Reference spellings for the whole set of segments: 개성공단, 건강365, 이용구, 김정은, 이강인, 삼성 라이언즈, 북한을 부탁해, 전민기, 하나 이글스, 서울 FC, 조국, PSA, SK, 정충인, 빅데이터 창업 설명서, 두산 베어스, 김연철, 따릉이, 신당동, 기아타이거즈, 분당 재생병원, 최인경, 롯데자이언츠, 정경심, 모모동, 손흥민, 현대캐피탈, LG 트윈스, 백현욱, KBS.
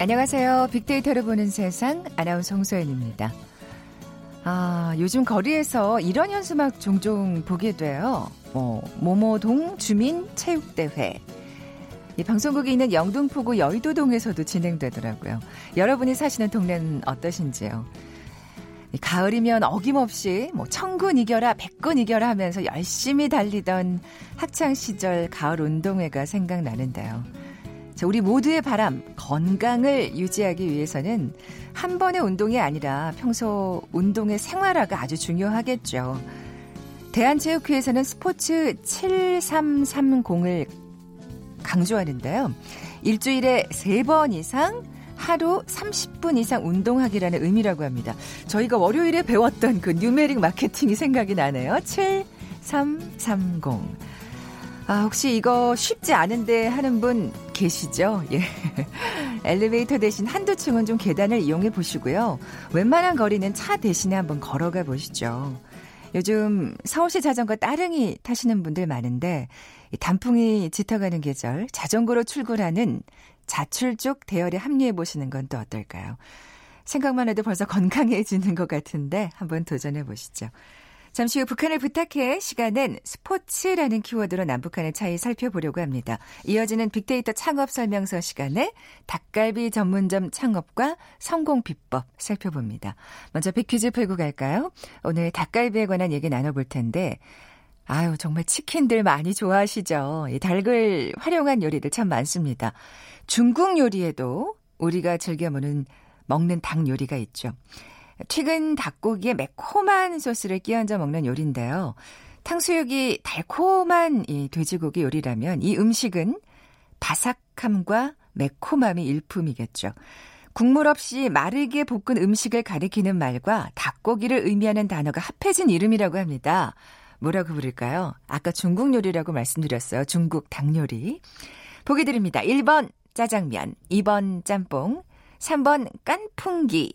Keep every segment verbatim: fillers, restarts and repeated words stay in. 안녕하세요. 빅데이터를 보는 세상 아나운서 홍소연입니다. 아, 요즘 거리에서 이런 현수 막 종종 보게 돼요. 어, 모모동 주민 체육대회. 이 방송국이 있는 영등포구 여의도동에서도 진행되더라고요. 여러분이 사시는 동네는 어떠신지요? 가을이면 어김없이 뭐 천군 이겨라, 백군 이겨라 하면서 열심히 달리던 학창시절 가을 운동회가 생각나는데요. 자, 우리 모두의 바람, 건강을 유지하기 위해서는 한 번의 운동이 아니라 평소 운동의 생활화가 아주 중요하겠죠. 대한체육회에서는 스포츠 칠삼삼공을 강조하는데요. 일주일에 세 번 이상 하루 삼십 분 이상 운동하기라는 의미라고 합니다. 저희가 월요일에 배웠던 그 뉴메릭 마케팅이 생각이 나네요. 칠삼삼공. 아, 혹시 이거 쉽지 않은데 하는 분 계시죠? 예. 엘리베이터 대신 한두 층은 좀 계단을 이용해 보시고요. 웬만한 거리는 차 대신에 한번 걸어가 보시죠. 요즘 서울시 자전거 따릉이 타시는 분들 많은데 단풍이 짙어가는 계절 자전거로 출근하는 자출족 대열에 합류해 보시는 건 또 어떨까요? 생각만 해도 벌써 건강해지는 것 같은데 한번 도전해 보시죠. 잠시 후 북한을 부탁해 시간엔 스포츠라는 키워드로 남북한의 차이 살펴보려고 합니다. 이어지는 빅데이터 창업 설명서 시간에 닭갈비 전문점 창업과 성공 비법 살펴봅니다. 먼저 빅퀴즈 풀고 갈까요? 오늘 닭갈비에 관한 얘기 나눠볼 텐데 아유 정말 치킨들 많이 좋아하시죠? 이 닭을 활용한 요리들 참 많습니다. 중국 요리에도 우리가 즐겨 먹는, 먹는 닭 요리가 있죠. 튀긴 닭고기에 매콤한 소스를 끼얹어 먹는 요리인데요. 탕수육이 달콤한 이 돼지고기 요리라면 이 음식은 바삭함과 매콤함이 일품이겠죠. 국물 없이 마르게 볶은 음식을 가리키는 말과 닭고기를 의미하는 단어가 합해진 이름이라고 합니다. 뭐라고 부를까요? 아까 중국 요리라고 말씀드렸어요. 중국 닭 요리. 보기 드립니다. 일 번 짜장면, 이 번 짬뽕, 삼 번 깐풍기,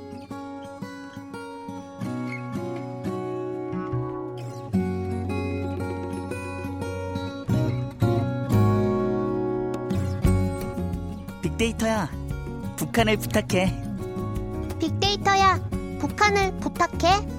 빅데이터야, 북한을 부탁해. 빅데이터야, 북한을 부탁해.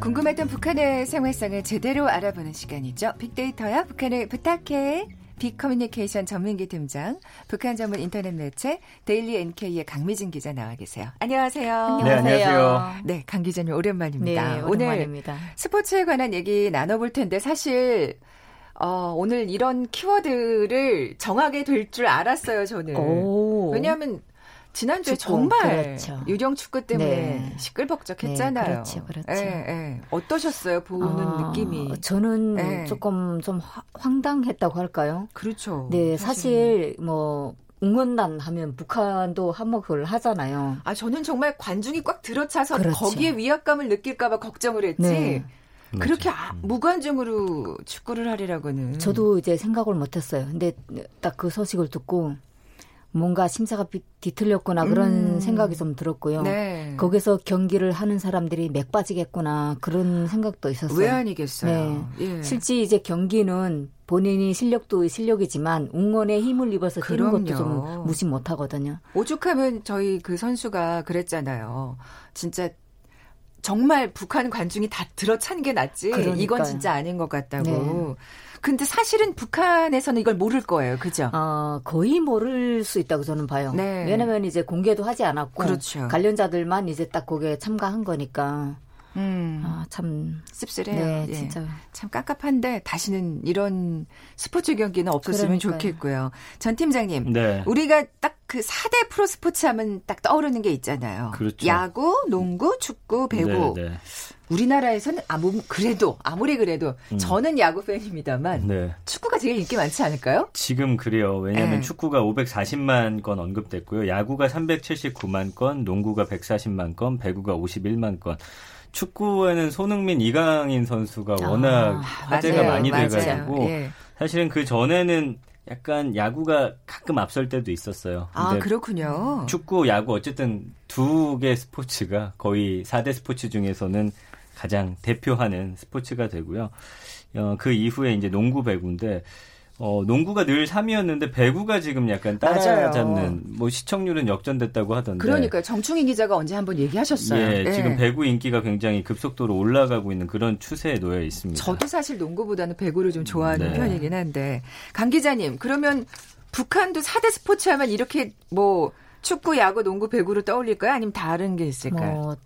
궁금했던 북한의 생활상을 제대로 알아보는 시간이죠. 빅데이터야, 북한을 부탁해. 빅 커뮤니케이션 전민기 팀장, 북한 전문 인터넷 매체 데일리 엔케이의 강미진 기자 나와 계세요. 안녕하세요. 네, 안녕하세요. 네, 강 기자님 오랜만입니다. 네, 오랜만입니다. 오늘 스포츠에 관한 얘기 나눠볼 텐데 사실 어, 오늘 이런 키워드를 정하게 될 줄 알았어요, 저는. 오. 왜냐하면 지난주에 축구, 정말 그렇죠. 유령 축구 때문에 네. 시끌벅적했잖아요. 네, 그렇죠, 그렇죠. 예, 예. 어떠셨어요, 보는 아, 느낌이? 저는 예. 조금 좀 황당했다고 할까요? 그렇죠. 네, 사실, 사실 뭐 응원단 하면 북한도 한몫을 하잖아요. 아, 저는 정말 관중이 꽉 들어차서 그렇죠. 거기에 위압감을 느낄까봐 걱정을 했지. 네. 그렇게 아, 무관중으로 축구를 하리라고는. 저도 이제 생각을 못했어요. 근데 딱 그 소식을 듣고. 뭔가 심사가 뒤틀렸구나 그런 음. 생각이 좀 들었고요. 네. 거기서 경기를 하는 사람들이 맥 빠지겠구나 그런 생각도 있었어요. 왜 아니겠어요. 네. 예. 실제 이제 경기는 본인이 실력도 실력이지만 응원에 힘을 입어서 뛰는 것도 좀 무시 못하거든요. 오죽하면 저희 그 선수가 그랬잖아요. 진짜 정말 북한 관중이 다 들어찬 게 낫지. 그러니까요. 이건 진짜 아닌 것 같다고. 네. 근데 사실은 북한에서는 이걸 모를 거예요. 그죠? 어, 거의 모를 수 있다고 저는 봐요. 네. 왜냐면 이제 공개도 하지 않았고 그렇죠. 관련자들만 이제 딱 거기에 참가한 거니까. 음. 아, 참 씁쓸해요. 네, 예. 진짜. 참 깝깝한데 다시는 이런 스포츠 경기는 없었으면 그러니까요. 좋겠고요. 전 팀장님. 네. 우리가 딱 그 사 대 프로 스포츠 하면 딱 떠오르는 게 있잖아요. 그렇죠. 야구, 농구, 축구, 배구. 네, 네. 우리나라에서는 아무 그래도 아무리 그래도 음. 저는 야구 팬입니다만 네. 축구가 제일 인기 많지 않을까요? 지금 그래요. 왜냐하면 에. 축구가 오백사십만 건 언급됐고요. 야구가 삼백칠십구만 건, 농구가 백사십만 건, 배구가 오십일만 건. 축구에는 손흥민, 이강인 선수가 워낙 아, 화제가 맞아요, 많이 맞아요. 돼가지고 예. 사실은 그 전에는 약간 야구가 가끔 앞설 때도 있었어요. 근데 아, 그렇군요. 축구, 야구 어쨌든 두 개 스포츠가 거의 사 대 스포츠 중에서는 가장 대표하는 스포츠가 되고요. 어, 그 이후에 이제 농구, 배구인데 어, 농구가 늘 삼 위였는데 배구가 지금 약간 따라잡는 맞아요. 뭐 시청률은 역전됐다고 하던데. 그러니까요. 정충인 기자가 언제 한번 얘기하셨어요. 예, 예. 지금 배구 인기가 굉장히 급속도로 올라가고 있는 그런 추세에 놓여 있습니다. 저도 사실 농구보다는 배구를 좀 좋아하는 네. 편이긴 한데. 강 기자님, 그러면 북한도 사 대 스포츠 하면 이렇게 뭐 축구, 야구, 농구, 배구로 떠올릴까요? 아니면 다른 게 있을까요? 뭐...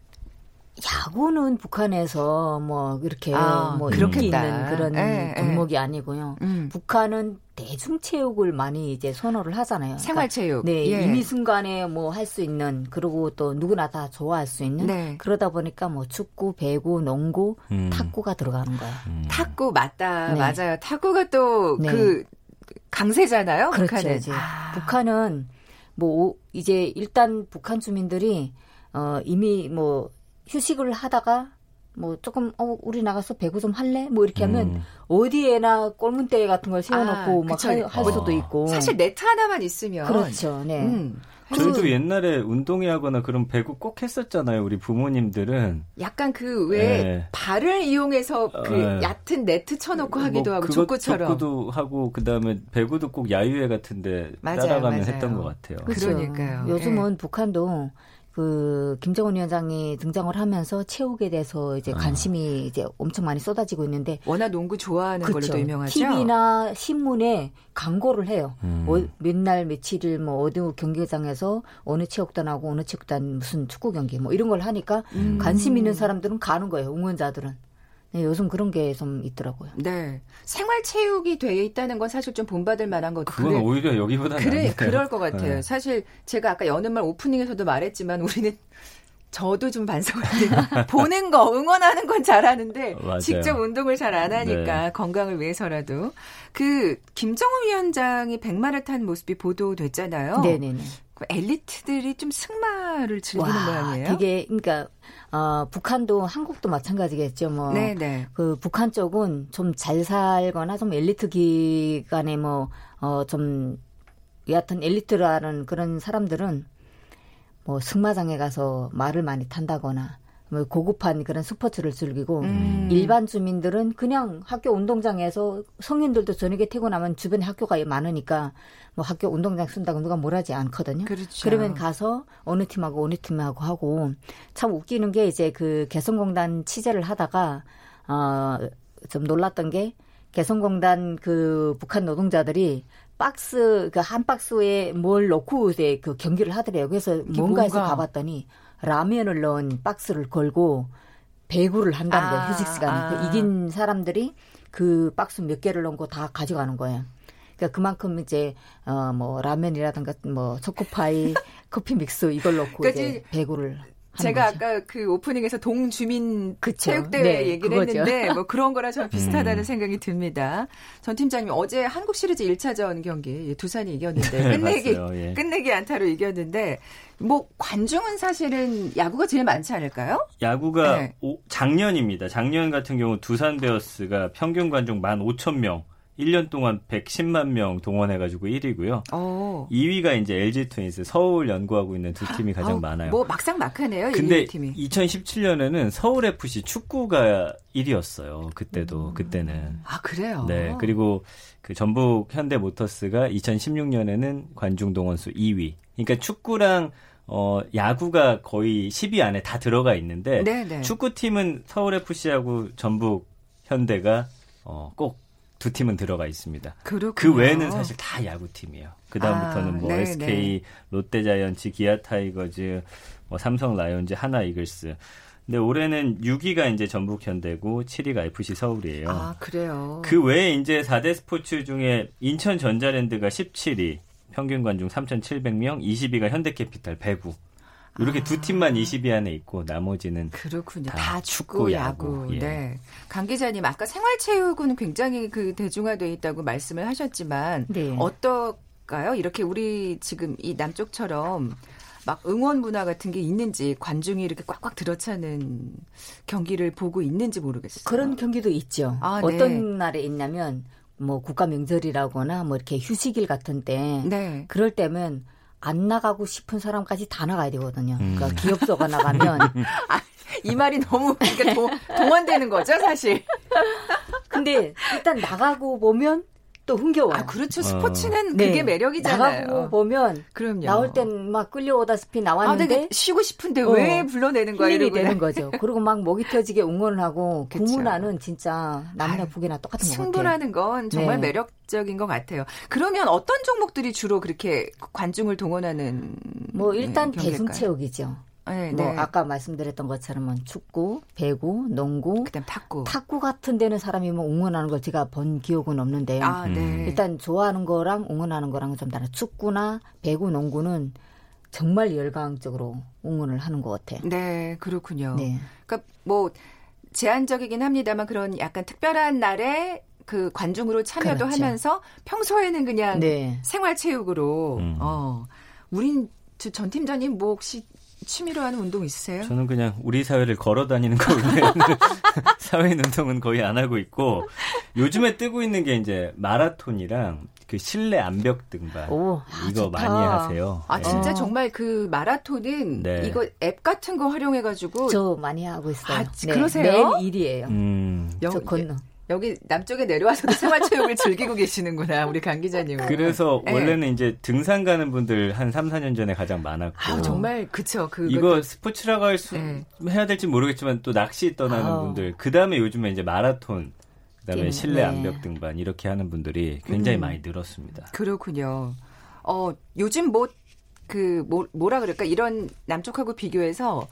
야구는 북한에서 뭐 이렇게 아, 뭐 인기 있는 그런 에, 종목이 에. 아니고요. 음. 북한은 대중체육을 많이 이제 선호를 하잖아요. 생활체육. 그러니까 네, 예. 이미 순간에 뭐 할 수 있는 그리고 또 누구나 다 좋아할 수 있는 네. 그러다 보니까 뭐 축구, 배구, 농구, 음. 탁구가 들어가는 거예요. 음. 탁구 맞다, 네. 맞아요. 탁구가 또 그 네. 강세잖아요. 그렇죠, 북한은. 아. 북한은 뭐 이제 일단 북한 주민들이 어, 이미 뭐 휴식을 하다가 뭐 조금 어 우리 나가서 배구 좀 할래? 뭐 이렇게 하면 음. 어디에나 골문대 같은 걸 세워놓고 아, 막 할 어. 수도 있고 사실 네트 하나만 있으면 그렇죠. 네. 음. 저희도 그, 옛날에 운동회 하거나 그런 배구 꼭 했었잖아요. 우리 부모님들은. 약간 그 왜 네. 발을 이용해서 그 네. 얕은 네트 쳐놓고 하기도 뭐 하고 족구처럼. 족구도 하고 그다음에 배구도 꼭 야유회 같은데 맞아요, 따라가면 맞아요. 했던 것 같아요. 그렇죠. 그러니까요. 요즘은 네. 북한도 그 김정은 위원장이 등장을 하면서 체육에 대해서 이제 관심이 아. 이제 엄청 많이 쏟아지고 있는데 워낙 농구 좋아하는 그렇죠. 걸로 또 유명하죠. 티비나 신문에 광고를 해요. 음. 어, 맨날 며칠을 뭐 어디 경기장에서 어느 체육단하고 어느 체육단 무슨 축구 경기 뭐 이런 걸 하니까 음. 관심 있는 사람들은 가는 거예요. 응원자들은. 네, 요즘 그런 게 좀 있더라고요. 네, 생활체육이 되어 있다는 건 사실 좀 본받을 만한 것 같아요. 그건 그래, 오히려 여기보다는 그래, 그럴 것 같아요. 네. 사실 제가 아까 여는 말 오프닝에서도 말했지만 우리는 저도 좀 반성을 해요. 보는 거, 응원하는 건 잘하는데 맞아요. 직접 운동을 잘 안 하니까 네. 건강을 위해서라도. 그 김정은 위원장이 백마를 탄 모습이 보도됐잖아요. 네네네. 그 엘리트들이 좀 승마를 즐기는 와, 모양이에요. 되게 그러니까 어, 북한도 한국도 마찬가지겠죠. 뭐 그 북한 쪽은 좀 잘 살거나 좀 엘리트 기간에 뭐 어, 좀 여하튼 엘리트라는 그런 사람들은 뭐 승마장에 가서 말을 많이 탄다거나 뭐 고급한 그런 스포츠를 즐기고 음. 일반 주민들은 그냥 학교 운동장에서 성인들도 저녁에 퇴근하면 주변에 학교가 많으니까 뭐 학교 운동장 쓴다고 누가 뭐라지 않거든요. 그렇죠. 그러면 가서 어느 팀하고 어느 팀하고 하고 참 웃기는 게 이제 그 개성공단 취재를 하다가 어 좀 놀랐던 게 개성공단 그 북한 노동자들이 박스 그 한 박스에 뭘 넣고 이제 그 경기를 하더래요. 그래서 뭔가 해서 가봤더니 라면을 넣은 박스를 걸고 배구를 한다는 거예요. 아, 휴식 시간에. 아. 이긴 사람들이 그 박스 몇 개를 넣은 거 다 가져가는 거예요. 그러니까 그만큼 이제 어 뭐 라면이라든가 뭐 초코파이, 커피 믹스 이걸 넣고 그치. 이제 배구를. 제가 거죠. 아까 그 오프닝에서 동주민 그쵸? 체육대회 네, 얘기를 그거죠. 했는데 뭐 그런 거랑 좀 비슷하다는 음. 생각이 듭니다. 전 팀장님 어제 한국 시리즈 일 차전 경기 두산이 이겼는데 네, 끝내기 예. 끝내기 안타로 이겼는데 뭐 관중은 사실은 야구가 제일 많지 않을까요? 야구가 네. 오, 작년입니다. 작년 같은 경우 두산 베어스가 평균 관중 만 오천 명. 일 년 동안 백십만 명 동원해가지고 일 위고요. 오. 이 위가 이제 엘지 트윈스, 서울 연구하고 있는 두 팀이 가장 아우, 많아요. 뭐 막상 막하네요, 근데 팀이. 이천십칠 년에는 서울 에프씨 축구가 일 위였어요. 그때도, 음. 그때는. 아, 그래요? 네. 그리고 그 전북 현대모터스가 이천십육 년에는 관중 동원수 이 위. 그러니까 축구랑 어, 야구가 거의 십 위 안에 다 들어가 있는데 네네. 축구팀은 서울 에프씨하고 전북 현대가 어, 꼭 두 팀은 들어가 있습니다. 그렇군요. 그 외에는 사실 다 야구팀이에요. 그다음부터는 아, 뭐 네, 에스케이, 네. 롯데자이언츠, 기아타이거즈, 뭐 삼성 라이언즈, 하나 이글스. 근데 올해는 육 위가 이제 전북 현대고 칠 위가 에프씨 서울이에요. 아, 그래요. 그 외에 이제 사 대 스포츠 중에 인천 전자랜드가 십칠 위, 평균 관중 삼천칠백 명, 이십 위가 현대캐피탈 배구. 이렇게 두 팀만 이십 위 안에 있고 나머지는 그렇군요. 다, 다 축구, 야구. 야구. 예. 네. 강 기자님 아까 생활체육은 굉장히 그 대중화되어 있다고 말씀을 하셨지만 네. 어떨까요? 이렇게 우리 지금 이 남쪽처럼 막 응원 문화 같은 게 있는지 관중이 이렇게 꽉꽉 들어차는 경기를 보고 있는지 모르겠어요. 그런 경기도 있죠. 아, 어떤 네. 날에 있냐면 뭐 국가 명절이라거나 뭐 이렇게 휴식일 같은 때 네. 그럴 때면 안 나가고 싶은 사람까지 다 나가야 되거든요. 음. 그러니까 기업소가 나가면 아, 이 말이 너무 그러니까 도, 동원되는 거죠, 사실. 근데 일단 나가고 보면 또 흥겨워. 아, 그렇죠. 스포츠는 어. 그게 네. 매력이잖아요. 나가고 보면 그럼요. 나올 땐 막 끌려오다시피 나왔는데 아, 쉬고 싶은데 어. 왜 불러내는 거야? 힐링이 되는 거죠. 그리고 막 목이 터지게 응원을 하고 구문하는 진짜 남이나 북이나 똑같은 것 같아요. 승부라는 건 정말 네. 매력적인 것 같아요. 그러면 어떤 종목들이 주로 그렇게 관중을 동원하는 뭐 일단 네, 대중체육이죠. 네, 뭐 네. 아까 말씀드렸던 것처럼 축구, 배구, 농구, 그다음 탁구, 탁구 같은 데는 사람이 뭐 응원하는 걸 제가 본 기억은 없는데요. 아, 네. 일단 좋아하는 거랑 응원하는 거랑은 좀 다른. 축구나 배구, 농구는 정말 열광적으로 응원을 하는 것 같아요. 네, 그렇군요. 네. 그러니까 뭐 제한적이긴 합니다만 그런 약간 특별한 날에. 그 관중으로 참여도 그렇죠. 하면서 평소에는 그냥 네. 생활체육으로 음. 어 우린 전 팀장님 뭐 혹시 취미로 하는 운동 있으세요? 저는 그냥 우리 사회를 걸어다니는 거 외에는 사회인 운동은 거의 안 하고 있고 요즘에 뜨고 있는 게 이제 마라톤이랑 그 실내 암벽 등반 오, 아, 이거 좋다. 많이 하세요. 아 네. 진짜 정말 그 마라톤은 네. 이거 앱 같은 거 활용해가지고 저 많이 하고 있어요. 아, 네. 그러세요? 매일이에요. 음, 저 건너. 여기 남쪽에 내려와서도 생활체육을 즐기고 계시는구나. 우리 강 기자님은. 그래서 네. 원래는 이제 등산 가는 분들 한 삼, 사 년 전에 가장 많았고. 아, 정말 그쵸. 그것도. 이거 스포츠라고 할 수, 네. 해야 될지 모르겠지만 또 낚시 떠나는 아우. 분들. 그다음에 요즘에 이제 마라톤, 그다음에 실내 네. 암벽 등반 이렇게 하는 분들이 굉장히 음. 많이 늘었습니다. 그렇군요. 어, 요즘 뭐, 그, 뭐, 뭐라 그럴까? 이런 남쪽하고 비교해서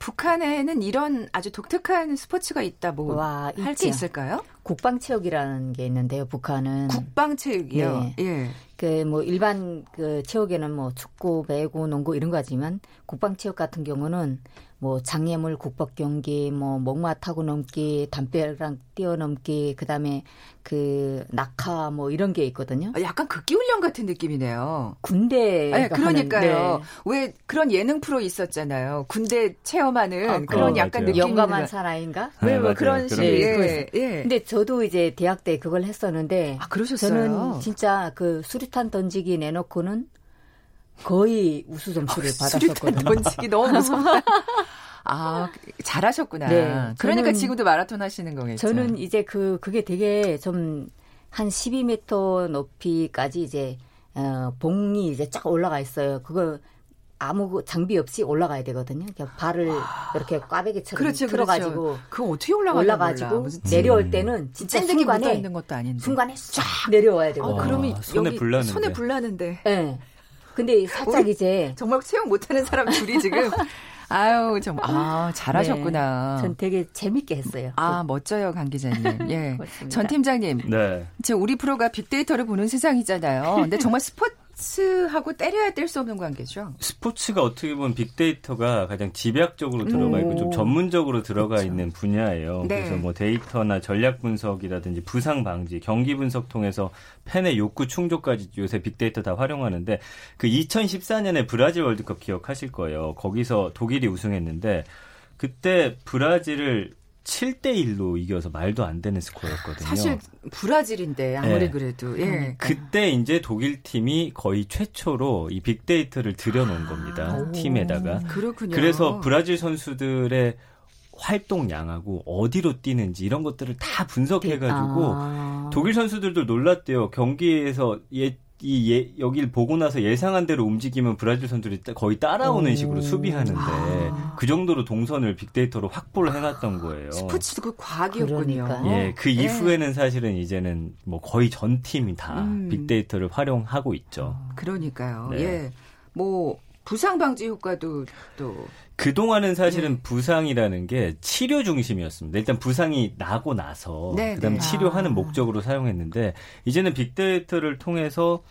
북한에는 이런 아주 독특한 스포츠가 있다. 뭐 할 게 있을까요? 국방체육이라는 게 있는데요. 북한은 국방체육이요. 네. 예. 그 뭐 일반 그 체육에는 뭐 축구, 배구, 농구 이런 거지만 국방체육 같은 경우는 뭐 장애물 국법 경기, 뭐 목마 타고 넘기, 담벼락 뛰어넘기, 그다음에 그 낙하 뭐 이런 게 있거든요. 약간 극기 훈련 같은 느낌이네요. 군대 네, 그러니까요. 네. 왜 그런 예능 프로 있었잖아요. 군대 체험하는 아, 그런 어, 약간 느낌 영감한 사나인가? 네, 네, 뭐 그런 식. 예, 예. 근데 저도 이제 대학 때 그걸 했었는데 아, 그러셨어요? 저는 진짜 그 수류탄 던지기 내놓고는 거의 우수 점수를 어, 받았었거든요. 수류탄 던지기 너무 무섭다. 아, 잘하셨구나. 네, 그러니까 지금도 마라톤 하시는 거겠죠. 저는 이제 그 그게 되게 좀 한 십이 미터 높이까지 이제 어, 봉이 이제 쫙 올라가 있어요. 그거 아무 장비 없이 올라가야 되거든요. 그냥 발을 와. 이렇게 꽈배기처럼 그렇죠, 틀어가지고 그렇죠. 그거 어떻게 올라가냐고 내려올 때는 진짜 순간에 있는 것도 아닌데 순간에 쫙 내려와야 되고. 아, 그러면 손에 불나는데. 손에 불나는데. 네. 근데 살짝 이제 정말 체육 못하는 사람 둘이 지금. 아유, 좀, 아, 잘하셨구나. 네, 전 되게 재밌게 했어요. 아, 멋져요, 강 기자님. 예. 전 팀장님. 네. 지금 우리 프로가 빅데이터를 보는 세상이잖아요. 근데 정말 스포츠하고 때려야 뗄 수 없는 관계죠. 스포츠가 어떻게 보면 빅데이터가 가장 집약적으로 들어가 있고 오. 좀 전문적으로 들어가 그렇죠. 있는 분야예요. 네. 그래서 뭐 데이터나 전략 분석이라든지 부상 방지, 경기 분석 통해서 팬의 욕구 충족까지 요새 빅데이터 다 활용하는데 그 이천십사 년에 브라질 월드컵 기억하실 거예요. 거기서 독일이 우승했는데 그때 브라질을 칠 대 일로 이겨서 말도 안 되는 스코어였거든요. 사실 브라질인데 아무리 네. 그래도. 예. 그때 이제 독일 팀이 거의 최초로 이 빅데이터를 들여놓은 겁니다. 아, 팀에다가. 그렇군요. 그래서 브라질 선수들의 활동량하고 어디로 뛰는지 이런 것들을 다 분석해가지고 아. 독일 선수들도 놀랐대요. 경기에서 예, 이 예, 여길 보고 나서 예상한 대로 움직이면 브라질 선수들이 거의 따라오는 오. 식으로 수비하는데 아. 그 정도로 동선을 빅데이터로 확보를 해놨던 거예요. 스포츠도 그 과학이었군요. 그러니까. 예, 그 네. 이후에는 사실은 이제는 뭐 거의 전 팀이 다 음. 빅데이터를 활용하고 있죠. 그러니까요. 네. 예, 뭐. 부상 방지 효과도 또 그동안은 사실은 네. 부상이라는 게 치료 중심이었습니다. 일단 부상이 나고 나서 네, 그다음 네. 치료하는 아. 목적으로 사용했는데 이제는 빅데이터를 통해서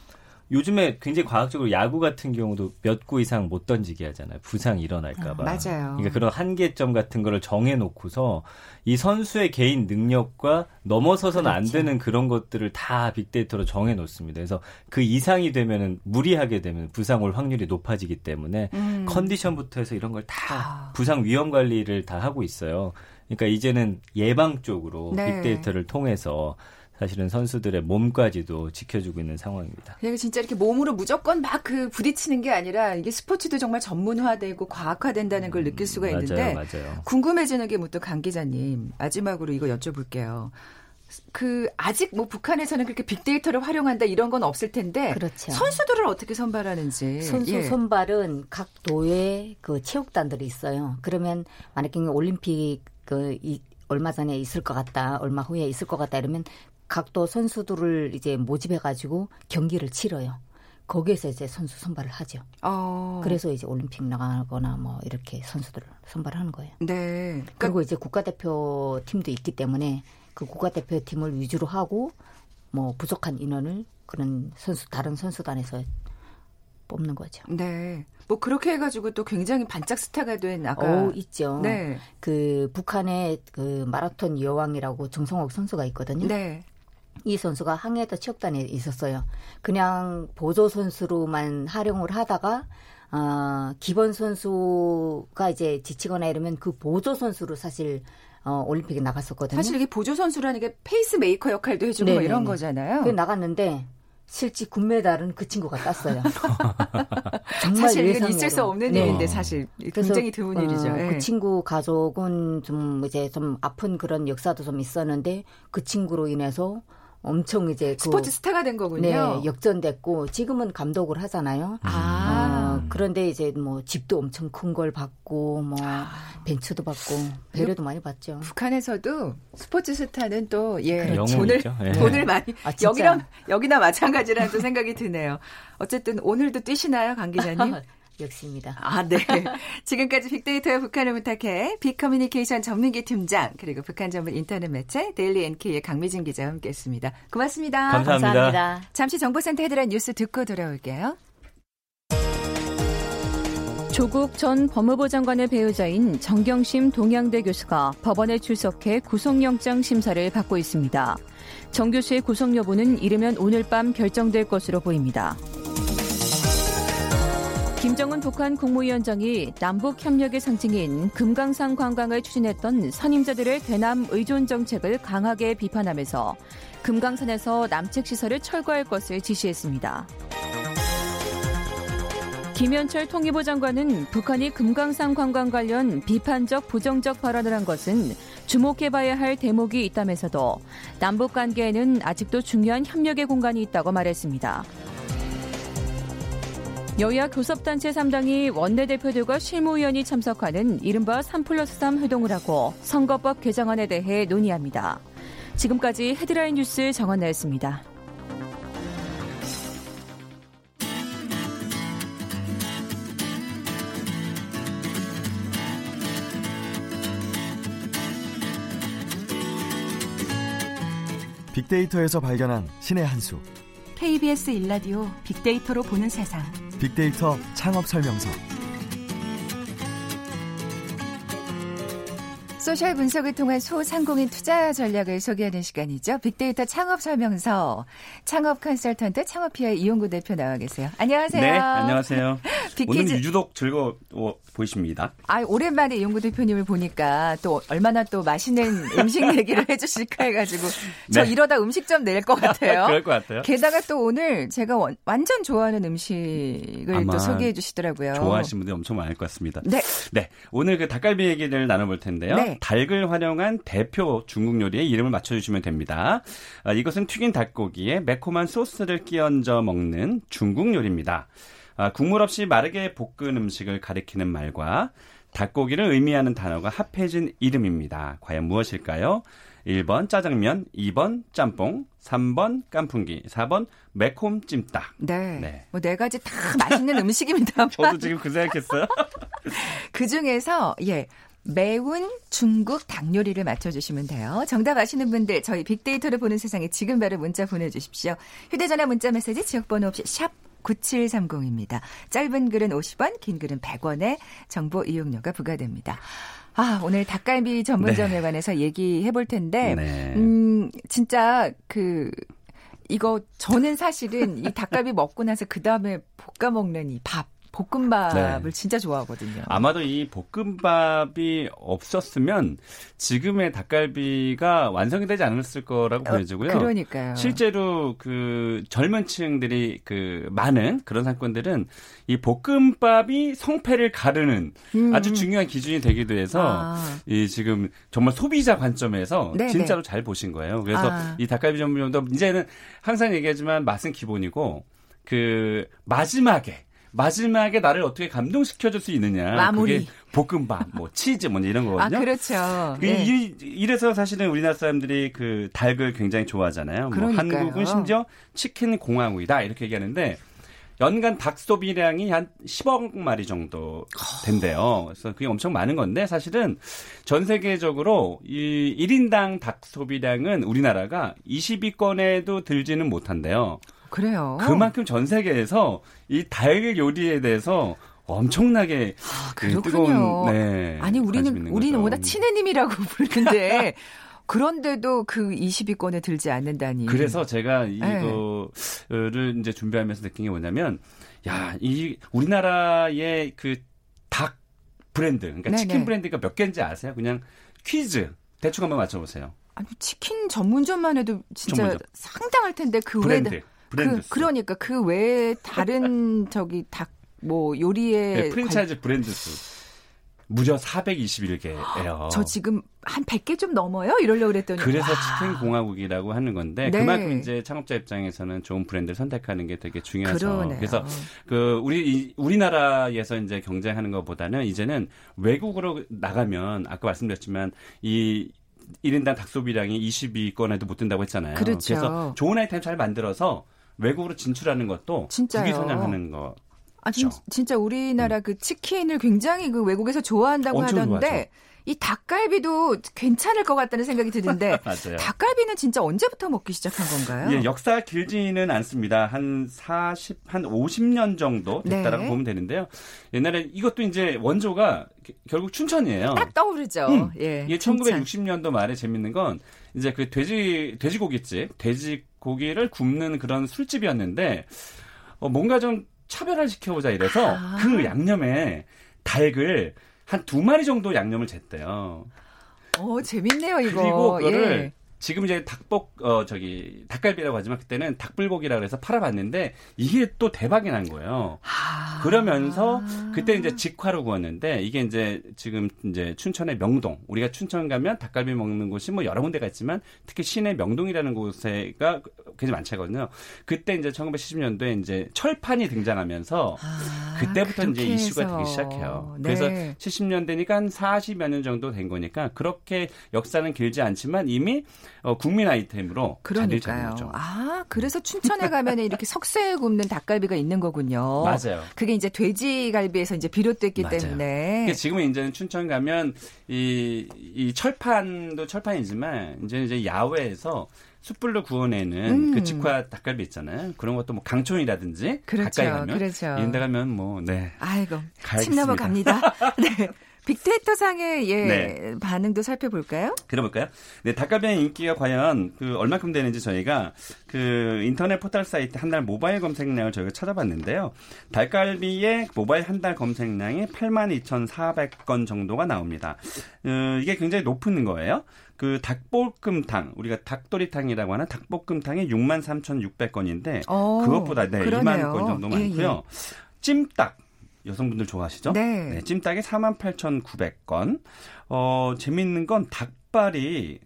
요즘에 굉장히 과학적으로 야구 같은 경우도 몇 구 이상 못 던지게 하잖아요. 부상 일어날까 봐. 아, 맞아요. 그러니까 그런 한계점 같은 거를 정해놓고서 이 선수의 개인 능력과 넘어서서는 그렇지. 안 되는 그런 것들을 다 빅데이터로 정해놓습니다. 그래서 그 이상이 되면은 무리하게 되면 부상 올 확률이 높아지기 때문에 음. 컨디션부터 해서 이런 걸 다 부상 위험 관리를 다 하고 있어요. 그러니까 이제는 예방 쪽으로 네. 빅데이터를 통해서 사실은 선수들의 몸까지도 지켜주고 있는 상황입니다. 그러니까 진짜 이렇게 몸으로 무조건 막 그 부딪히는 게 아니라 이게 스포츠도 정말 전문화되고 과학화된다는 걸 느낄 수가 있는데 음, 맞아요, 맞아요. 궁금해지는 게 뭐 또 강 기자님 마지막으로 이거 여쭤볼게요. 그 아직 뭐 북한에서는 그렇게 빅데이터를 활용한다 이런 건 없을 텐데 그렇죠. 선수들을 어떻게 선발하는지 선수 예. 선발은 각 도의 그 체육단들이 있어요. 그러면 만약에 올림픽 그 이, 얼마 전에 있을 것 같다, 얼마 후에 있을 것 같다 이러면 각도 선수들을 이제 모집해가지고 경기를 치러요. 거기에서 이제 선수 선발을 하죠. 어. 그래서 이제 올림픽 나가거나 뭐 이렇게 선수들을 선발하는 거예요. 네. 그러니까... 그리고 이제 국가대표 팀도 있기 때문에 그 국가대표 팀을 위주로 하고 뭐 부족한 인원을 그런 선수, 다른 선수단에서 뽑는 거죠. 네. 뭐 그렇게 해가지고 또 굉장히 반짝 스타가 된 아까 오, 있죠. 네. 그 북한의 그 마라톤 여왕이라고 정성욱 선수가 있거든요. 네. 이 선수가 항해도 체육단에 있었어요. 그냥 보조 선수로만 활용을 하다가 어, 기본 선수가 이제 지치거나 이러면 그 보조 선수로 사실 어, 올림픽에 나갔었거든요. 사실 이게 보조 선수라는 게 페이스메이커 역할도 해주고 뭐 이런 거잖아요. 그 나갔는데. 실제 금메달은 그 친구가 땄어요. 정말 사실 이건 있을 수 없는 네. 일인데 사실 굉장히 드문 어, 일이죠. 네. 그 친구 가족은 좀 이제 좀 아픈 그런 역사도 좀 있었는데 그 친구로 인해서 엄청 이제 스포츠 그, 스타가 된 거군요. 네, 역전됐고 지금은 감독을 하잖아요. 아. 어, 그런데 이제 뭐 집도 엄청 큰 걸 받고 뭐 아. 벤츠도 받고 배려도 많이 받죠. 북한에서도 스포츠 스타는 또 예, 돈을 예. 돈을 많이 아, 여기랑 여기나 마찬가지라는 또 생각이 드네요. 어쨌든 오늘도 뛰시나요, 강 기자님? 역시입니다. 아, 네. 지금까지 빅데이터의 북한을 부탁해 빅 커뮤니케이션 전민기 팀장 그리고 북한 전문 인터넷 매체 데일리 엔케이의 강미진 기자와 함께했습니다. 고맙습니다. 감사합니다. 감사합니다. 잠시 정보센터 헤드라인 뉴스 듣고 돌아올게요. 조국 전 법무부 장관의 배우자인 정경심 동양대 교수가 법원에 출석해 구속영장 심사를 받고 있습니다. 정 교수의 구속 여부는 이르면 오늘 밤 결정될 것으로 보입니다. 김정은 북한 국무위원장이 남북 협력의 상징인 금강산 관광을 추진했던 선임자들의 대남 의존 정책을 강하게 비판하면서 금강산에서 남측 시설을 철거할 것을 지시했습니다. 김연철 통일부 장관은 북한이 금강산 관광 관련 비판적 부정적 발언을 한 것은 주목해봐야 할 대목이 있다면서도 남북 관계에는 아직도 중요한 협력의 공간이 있다고 말했습니다. 여야 교섭단체 삼 당이 원내대표들과 실무위원이 참석하는 이른바 삼 플러스 삼 회동을 하고 선거법 개정안에 대해 논의합니다. 지금까지 헤드라인 뉴스 정원나였습니다. 빅데이터에서 발견한 신의 한 수. 케이비에스 일라디오 빅데이터로 보는 세상. 빅데이터 창업 설명서. 소셜 분석을 통한 소상공인 투자 전략을 소개하는 시간이죠. 빅데이터 창업 설명서. 창업 컨설턴트 창업피아 이용구 대표 나와 계세요. 안녕하세요. 네, 안녕하세요. 빅퀴즈. 오늘 유독 즐거워 보이십니다. 아, 오랜만에 이용구 대표님을 보니까 또 얼마나 또 맛있는 음식 얘기를 해주실까 해가지고 저 네. 이러다 음식점 낼 것 같아요. 그럴 것 같아요. 게다가 또 오늘 제가 원, 완전 좋아하는 음식을 또 소개해 주시더라고요. 좋아하시는 분들이 엄청 많을 것 같습니다. 네. 네. 오늘 그 닭갈비 얘기를 나눠볼 텐데요. 네. 닭을 활용한 대표 중국 요리의 이름을 맞춰주시면 됩니다. 아, 이것은 튀긴 닭고기에 매콤한 소스를 끼얹어 먹는 중국 요리입니다. 아, 국물 없이 마르게 볶은 음식을 가리키는 말과 닭고기를 의미하는 단어가 합해진 이름입니다. 과연 무엇일까요? 일 번 짜장면, 이 번 짬뽕, 삼 번 깐풍기, 사 번 매콤 찜닭. 네. 네. 뭐 네 가지 다 맛있는 음식입니다. 저도 지금 그 생각했어요. 그 중에서 예. 매운 중국 닭 요리를 맞춰주시면 돼요. 정답 아시는 분들 저희 빅데이터를 보는 세상에 지금 바로 문자 보내주십시오. 휴대전화 문자 메시지 지역번호 없이 샵 구칠삼공입니다. 짧은 글은 오십 원, 긴 글은 백 원에 정보 이용료가 부과됩니다. 아, 오늘 닭갈비 전문점에 네. 관해서 얘기해 볼 텐데 네. 음, 진짜 그 이거 저는 사실은 이 닭갈비 먹고 나서 그다음에 볶아 먹는 이 밥 볶음밥을 네. 진짜 좋아하거든요. 아마도 이 볶음밥이 없었으면 지금의 닭갈비가 완성이 되지 않았을 거라고 어, 보여지고요. 그러니까요. 실제로 그 젊은 층들이 그 많은 그런 상권들은 이 볶음밥이 성패를 가르는 음. 아주 중요한 기준이 되기도 해서 아. 이 지금 정말 소비자 관점에서 네네. 진짜로 잘 보신 거예요. 그래서 아. 이 닭갈비 전문점도 이제는 항상 얘기하지만 맛은 기본이고 그 마지막에 마지막에 나를 어떻게 감동시켜줄 수 있느냐. 마무리. 그게 볶음밥, 뭐 치즈, 뭐 이런 거거든요. 아, 그렇죠. 네. 이, 이래서 사실은 우리나라 사람들이 그 닭을 굉장히 좋아하잖아요. 뭐 한국은 심지어 치킨 공화국이다 이렇게 얘기하는데 연간 닭 소비량이 한 십억 마리 정도 된대요. 그래서 그게 엄청 많은 건데 사실은 전 세계적으로 이 일 인당 닭 소비량은 우리나라가 이십 위권에도 들지는 못한대요. 그래요. 그만큼 전 세계에서 이 닭 요리에 대해서 엄청나게 아, 그 뜨거운 네. 아니 우리는 우리는 워낙 친애님이라고 부르는데 그런데도 그 이십 위권에 들지 않는다니. 그래서 제가 이거를 네. 이제 준비하면서 느낀 게 뭐냐면 야, 이 우리나라의 그 닭 브랜드, 그러니까 네네. 치킨 브랜드가 몇 개인지 아세요? 그냥 퀴즈 대충 한번 맞춰 보세요. 아니 치킨 전문점만 해도 진짜 전문점. 상당할 텐데 그 브랜드, 외에 브랜드 그, 그러니까 그 외에 다른 저기 닭 뭐 요리에 네, 프랜차이즈 관... 브랜드 수 무려 사백이십일 개예요. 저 지금 한 백 개 좀 넘어요? 이러려고 그랬더니 그래서 와. 치킨 공화국이라고 하는 건데 네. 그만큼 이제 창업자 입장에서는 좋은 브랜드를 선택하는 게 되게 중요해서 그러네요. 그래서 그 우리 우리나라에서 이제 경쟁하는 것보다는 이제는 외국으로 나가면 아까 말씀드렸지만 이 일 인당 닭 소비량이 이십 위권에도 못 된다고 했잖아요. 그렇죠. 그래서 좋은 아이템 잘 만들어서 외국으로 진출하는 것도 국위 선양하는 거. 아, 진, 진짜 우리나라 음. 그 치킨을 굉장히 그 외국에서 좋아한다고 하던데 좋아하죠. 이 닭갈비도 괜찮을 것 같다는 생각이 드는데 닭갈비는 진짜 언제부터 먹기 시작한 건가요? 예, 역사 길지는 않습니다. 한 사십, 한 오십 년 정도 됐다라고 네. 보면 되는데요. 옛날에 이것도 이제 원조가 결국 춘천이에요. 딱 떠오르죠. 음. 예, 이게 춘천. 천구백육십 년도 말에 재밌는 건 이제 그 돼지 돼지고기집, 돼지고기를 굽는 그런 술집이었는데 어, 뭔가 좀 차별화를 시켜보자 이래서 아. 그 양념에 닭을 한 두 마리 정도 양념을 쟀대요. 어, 재밌네요, 이거. 그리고 그거를 예. 지금 이제 닭복, 어, 저기, 닭갈비라고 하지만 그때는 닭불고기라고 해서 팔아봤는데 이게 또 대박이 난 거예요. 아. 그러면서 그때 이제 직화로 구웠는데 이게 이제 지금 이제 춘천의 명동. 우리가 춘천 가면 닭갈비 먹는 곳이 뭐 여러 군데가 있지만 특히 시내 명동이라는 곳에가 굉장히 많잖아요. 그때 이제 천구백칠십 년도에 이제 철판이 등장하면서 아, 그때부터 이제 이슈가 해서. 되기 시작해요. 네. 그래서 칠십 년대니까 한 사십여 년 정도 된 거니까 그렇게 역사는 길지 않지만 이미 어, 국민 아이템으로 자리를 잡는 거죠. 아, 그래서 춘천에 가면 이렇게 석쇠에 굽는 닭갈비가 있는 거군요. 맞아요. 그게 이제 돼지갈비에서 이제 비롯됐기 맞아요. 때문에. 지금은 이제는 춘천 가면 이, 이 철판도 철판이지만 이제 이제 야외에서 숯불로 구워내는 음. 그 직화 닭갈비 있잖아요. 그런 것도 뭐 강촌이라든지 그렇죠, 가까이 가면 그렇죠. 이런 데 가면 뭐 네. 아이고 침 넘어갑니다. 네. 빅데이터상의 예, 네. 반응도 살펴볼까요? 그래볼까요? 네, 닭갈비의 인기가 과연 그 얼마큼 되는지 저희가 그 인터넷 포털 사이트 한 달 모바일 검색량을 저희가 찾아봤는데요. 닭갈비의 모바일 한 달 검색량이 팔만 이천사백 건 정도가 나옵니다. 어, 이게 굉장히 높은 거예요. 그 닭볶음탕, 우리가 닭도리탕이라고 하는 닭볶음탕이 육만 삼천육백 건인데 오, 그것보다 네, 이만 건 정도 많고요. 예, 예. 찜닭. 여성분들 좋아하시죠? 네. 네, 찜닭이 사만 팔천구백 건. 어, 재밌는 건 닭발이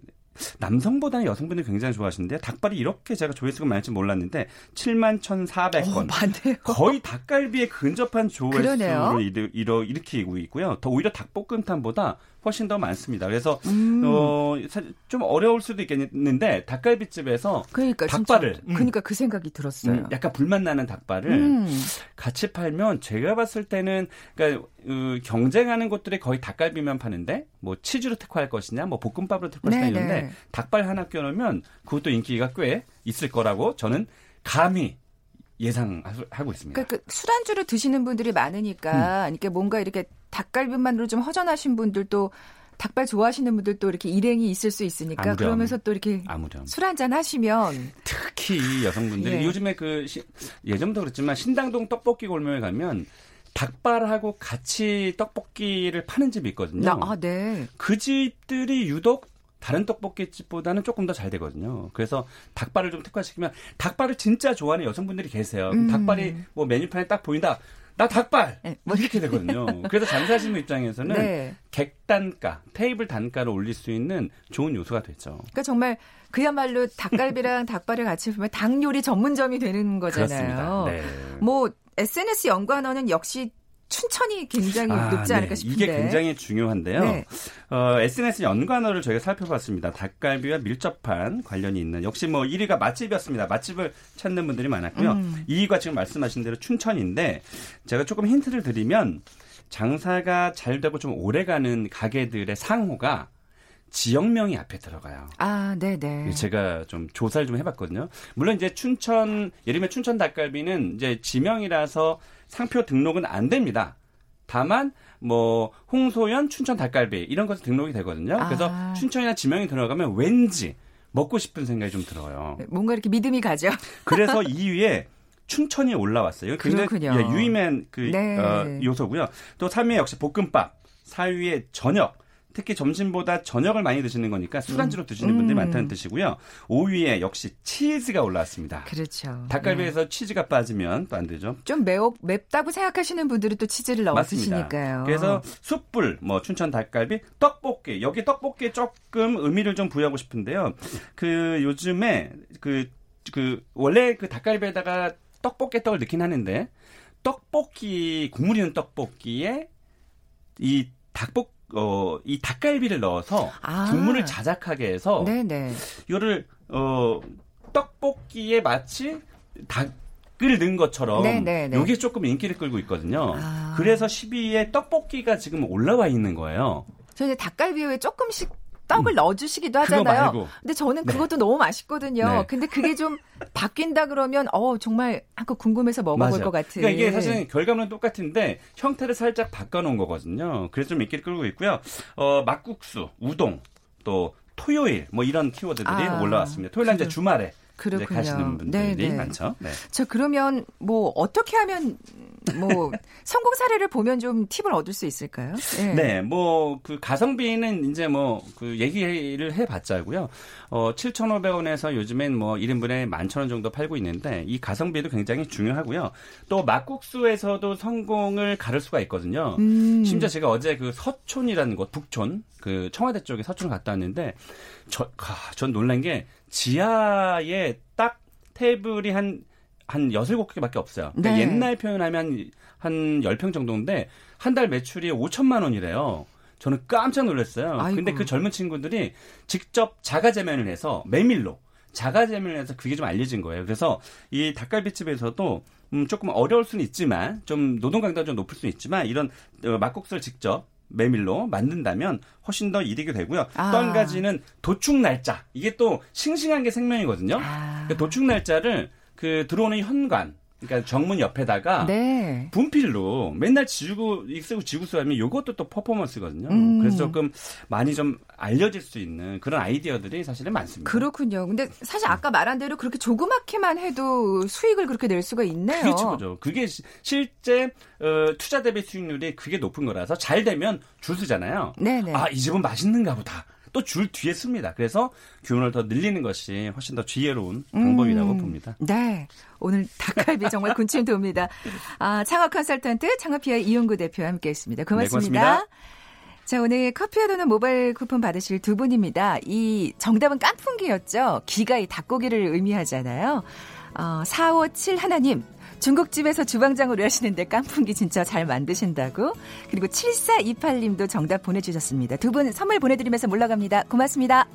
남성보다는 여성분들이 굉장히 좋아하시는데 닭발이 이렇게 제가 조회수가 많을지 몰랐는데 칠만 천사백 건. 많네요. 거의 닭갈비에 근접한 조회수를 일으키고 있고요. 더 오히려 닭볶음탕보다 훨씬 더 많습니다. 그래서 음. 어, 좀 어려울 수도 있겠는데 닭갈비집에서 그러니까, 닭발을 진짜, 그러니까 음, 그 생각이 들었어요. 음, 약간 불맛 나는 닭발을 음. 같이 팔면 제가 봤을 때는 그러니까 으, 경쟁하는 곳들이 거의 닭갈비만 파는데 뭐 치즈로 특화할 것이냐, 뭐 볶음밥으로 특화할 것이냐 이런데 닭발 하나 껴놓으면 그것도 인기가 꽤 있을 거라고 저는 감히 예상하고 있습니다. 그러니까 술안주를 드시는 분들이 많으니까 음. 이렇게 뭔가 이렇게 닭갈비만으로 좀 허전하신 분들도 닭발 좋아하시는 분들도 이렇게 일행이 있을 수 있으니까 아무렴, 그러면서 또 이렇게 아무렴. 술 한잔 하시면 특히 여성분들이 예. 요즘에 그 시, 예전부터 그렇지만 신당동 떡볶이 골목에 가면 닭발하고 같이 떡볶이를 파는 집이 있거든요. 아, 네. 그 집들이 유독 다른 떡볶이집보다는 조금 더 잘 되거든요. 그래서 닭발을 좀 특화시키면 닭발을 진짜 좋아하는 여성분들이 계세요. 음. 닭발이 뭐 메뉴판에 딱 보인다. 나 닭발! 네. 이렇게 되거든요. 그래서 장사하시는 입장에서는 네. 객단가, 테이블 단가를 올릴 수 있는 좋은 요소가 되죠. 그러니까 정말 그야말로 닭갈비랑 닭발을 같이 보면 닭 요리 전문점이 되는 거잖아요. 그렇습니다. 네. 뭐 에스엔에스 연관어는 역시 춘천이 굉장히 아, 높지 않을까 네. 싶은데. 이게 굉장히 중요한데요. 네. 어, 에스엔에스 연관어를 저희가 살펴봤습니다. 닭갈비와 밀접한 관련이 있는. 역시 뭐 일 위가 맛집이었습니다. 맛집을 찾는 분들이 많았고요. 음. 이 위가 지금 말씀하신 대로 춘천인데 제가 조금 힌트를 드리면 장사가 잘 되고 좀 오래가는 가게들의 상호가 지역명이 앞에 들어가요. 아, 네네. 제가 좀 조사를 좀 해봤거든요. 물론 이제 춘천, 예를 들면 춘천 닭갈비는 이제 지명이라서 상표 등록은 안 됩니다. 다만 뭐 홍소연 춘천 닭갈비 이런 것은 등록이 되거든요. 그래서 아. 춘천이나 지명이 들어가면 왠지 먹고 싶은 생각이 좀 들어요. 뭔가 이렇게 믿음이 가죠. 그래서 이 위에 춘천이 올라왔어요. 그렇군요. 예, 유의미한 그 네. 어, 요소고요. 또 삼 위에 역시 볶음밥, 사 위에 저녁. 특히 점심보다 저녁을 많이 드시는 거니까 술안주로 드시는 분들이 음. 많다는 뜻이고요. 오 위에 역시 치즈가 올라왔습니다. 그렇죠. 닭갈비에서 네. 치즈가 빠지면 또 안 되죠. 좀 매워, 맵다고 생각하시는 분들이 또 치즈를 넣어 드시니까요. 그래서 숯불, 뭐 춘천 닭갈비, 떡볶이. 여기 떡볶이에 조금 의미를 좀 부여하고 싶은데요. 그 요즘에 그, 그 원래 그 닭갈비에다가 떡볶이 떡을 넣긴 하는데 떡볶이, 국물이 있는 떡볶이에 이 닭볶이 어, 이 닭갈비를 넣어서 아. 국물을 자작하게 해서 네네. 이거를 어, 떡볶이에 마치 닭을 넣은 것처럼 네네네. 이게 조금 인기를 끌고 있거든요. 아. 그래서 십 위에 떡볶이가 지금 올라와 있는 거예요. 저 이제 닭갈비에 조금씩 떡을 음. 넣어주시기도 하잖아요. 그거 근데 저는 그것도 네. 너무 맛있거든요. 네. 근데 그게 좀 바뀐다 그러면 어 정말 한껏 궁금해서 먹어볼 것 같은. 그러니까 이게 사실 결과물은 똑같은데 형태를 살짝 바꿔놓은 거거든요. 그래서 좀 인기를 끌고 있고요. 어, 막국수, 우동, 또 토요일 뭐 이런 키워드들이 아, 올라왔습니다. 토요일은 그, 이제 주말에 이제 가시는 분들이 네네. 많죠. 네. 저 그러면 뭐 어떻게 하면 뭐 성공 사례를 보면 좀 팁을 얻을 수 있을까요? 네, 네 뭐 그 가성비는 이제 뭐 그 얘기를 해봤자고요. 어, 칠천오백 원에서 요즘엔 뭐 일 인분에 만 천 원 정도 팔고 있는데 이 가성비도 굉장히 중요하고요. 또 막국수에서도 성공을 가를 수가 있거든요. 음. 심지어 제가 어제 그 서촌이라는 곳, 북촌 그 청와대 쪽에 서촌을 갔다 왔는데 저, 아, 전 놀란 게 지하에 딱 테이블이 한 한 여섯, 일곱 개밖에 없어요. 그러니까 네. 옛날 표현하면 한 십 평 정도인데 한 달 매출이 오천만 원이래요. 저는 깜짝 놀랐어요. 아이고. 근데 그 젊은 친구들이 직접 자가재면을 해서 메밀로 자가재면을 해서 그게 좀 알려진 거예요. 그래서 이 닭갈비집에서도 음 조금 어려울 수는 있지만 좀 노동 강도가 좀 높을 수는 있지만 이런 막국수를 직접 메밀로 만든다면 훨씬 더 이득이 되고요. 아. 또 한 가지는 도축 날짜. 이게 또 싱싱한 게 생명이거든요. 아. 그러니까 도축 날짜를 그 들어오는 현관, 그러니까 정문 옆에다가 네. 분필로 맨날 지우고 쓰고 지우고 쓰면 이것도 또 퍼포먼스거든요. 음. 그래서 조금 많이 좀 알려질 수 있는 그런 아이디어들이 사실은 많습니다. 그렇군요. 근데 사실 아까 말한 대로 그렇게 조그맣게만 해도 수익을 그렇게 낼 수가 있네요. 그렇죠. 그게 실제 어, 투자 대비 수익률이 그게 높은 거라서 잘 되면 줄 서잖아요. 네네. 아, 이 집은 맛있는가 보다. 또 줄 뒤에 씁니다. 그래서 규모를 더 늘리는 것이 훨씬 더 지혜로운 방법이라고 음, 봅니다. 네. 오늘 닭갈비 정말 군침 돕니다. 아, 창업 컨설턴트 창업피아 이용구 대표와 함께했습니다. 고맙습니다. 네, 고맙습니다. 자, 오늘 커피와 도는 모바일 쿠폰 받으실 두 분입니다. 이 정답은 깐풍기였죠. 기가 이 닭고기를 의미하잖아요. 어, 사오칠 하나님. 중국집에서 주방장으로 하시는데 깐풍기 진짜 잘 만드신다고. 그리고 칠사이팔 님도 정답 보내주셨습니다. 두 분 선물 보내드리면서 물러갑니다. 고맙습니다.